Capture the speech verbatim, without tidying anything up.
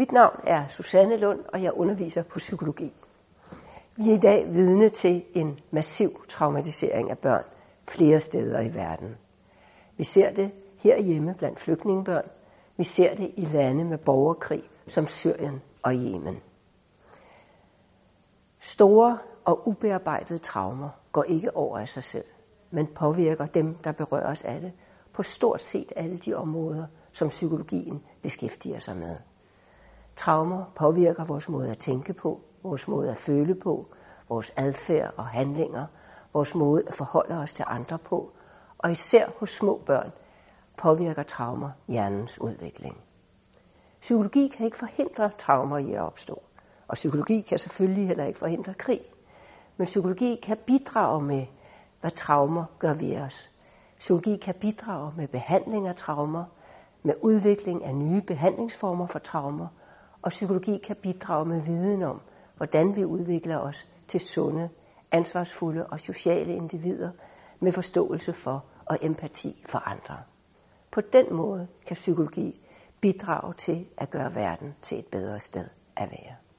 Mit navn er Susanne Lund, og jeg underviser på psykologi. Vi er i dag vidne til en massiv traumatisering af børn flere steder i verden. Vi ser det herhjemme blandt flygtningebørn. Vi ser det i lande med borgerkrig som Syrien og Yemen. Store og ubearbejdede traumer går ikke over af sig selv, men påvirker dem, der berøres af det, på stort set alle de områder, som psykologien beskæftiger sig med. Traumer påvirker vores måde at tænke på, vores måde at føle på, vores adfærd og handlinger, vores måde at forholde os til andre på, og især hos små børn påvirker traumer hjernens udvikling. Psykologi kan ikke forhindre traumer i at opstå, og psykologi kan selvfølgelig heller ikke forhindre krig, men psykologi kan bidrage med, hvad traumer gør ved os. Psykologi kan bidrage med behandling af traumer, med udvikling af nye behandlingsformer for traumer, og psykologi kan bidrage med viden om, hvordan vi udvikler os til sunde, ansvarsfulde og sociale individer med forståelse for og empati for andre. På den måde kan psykologi bidrage til at gøre verden til et bedre sted at være.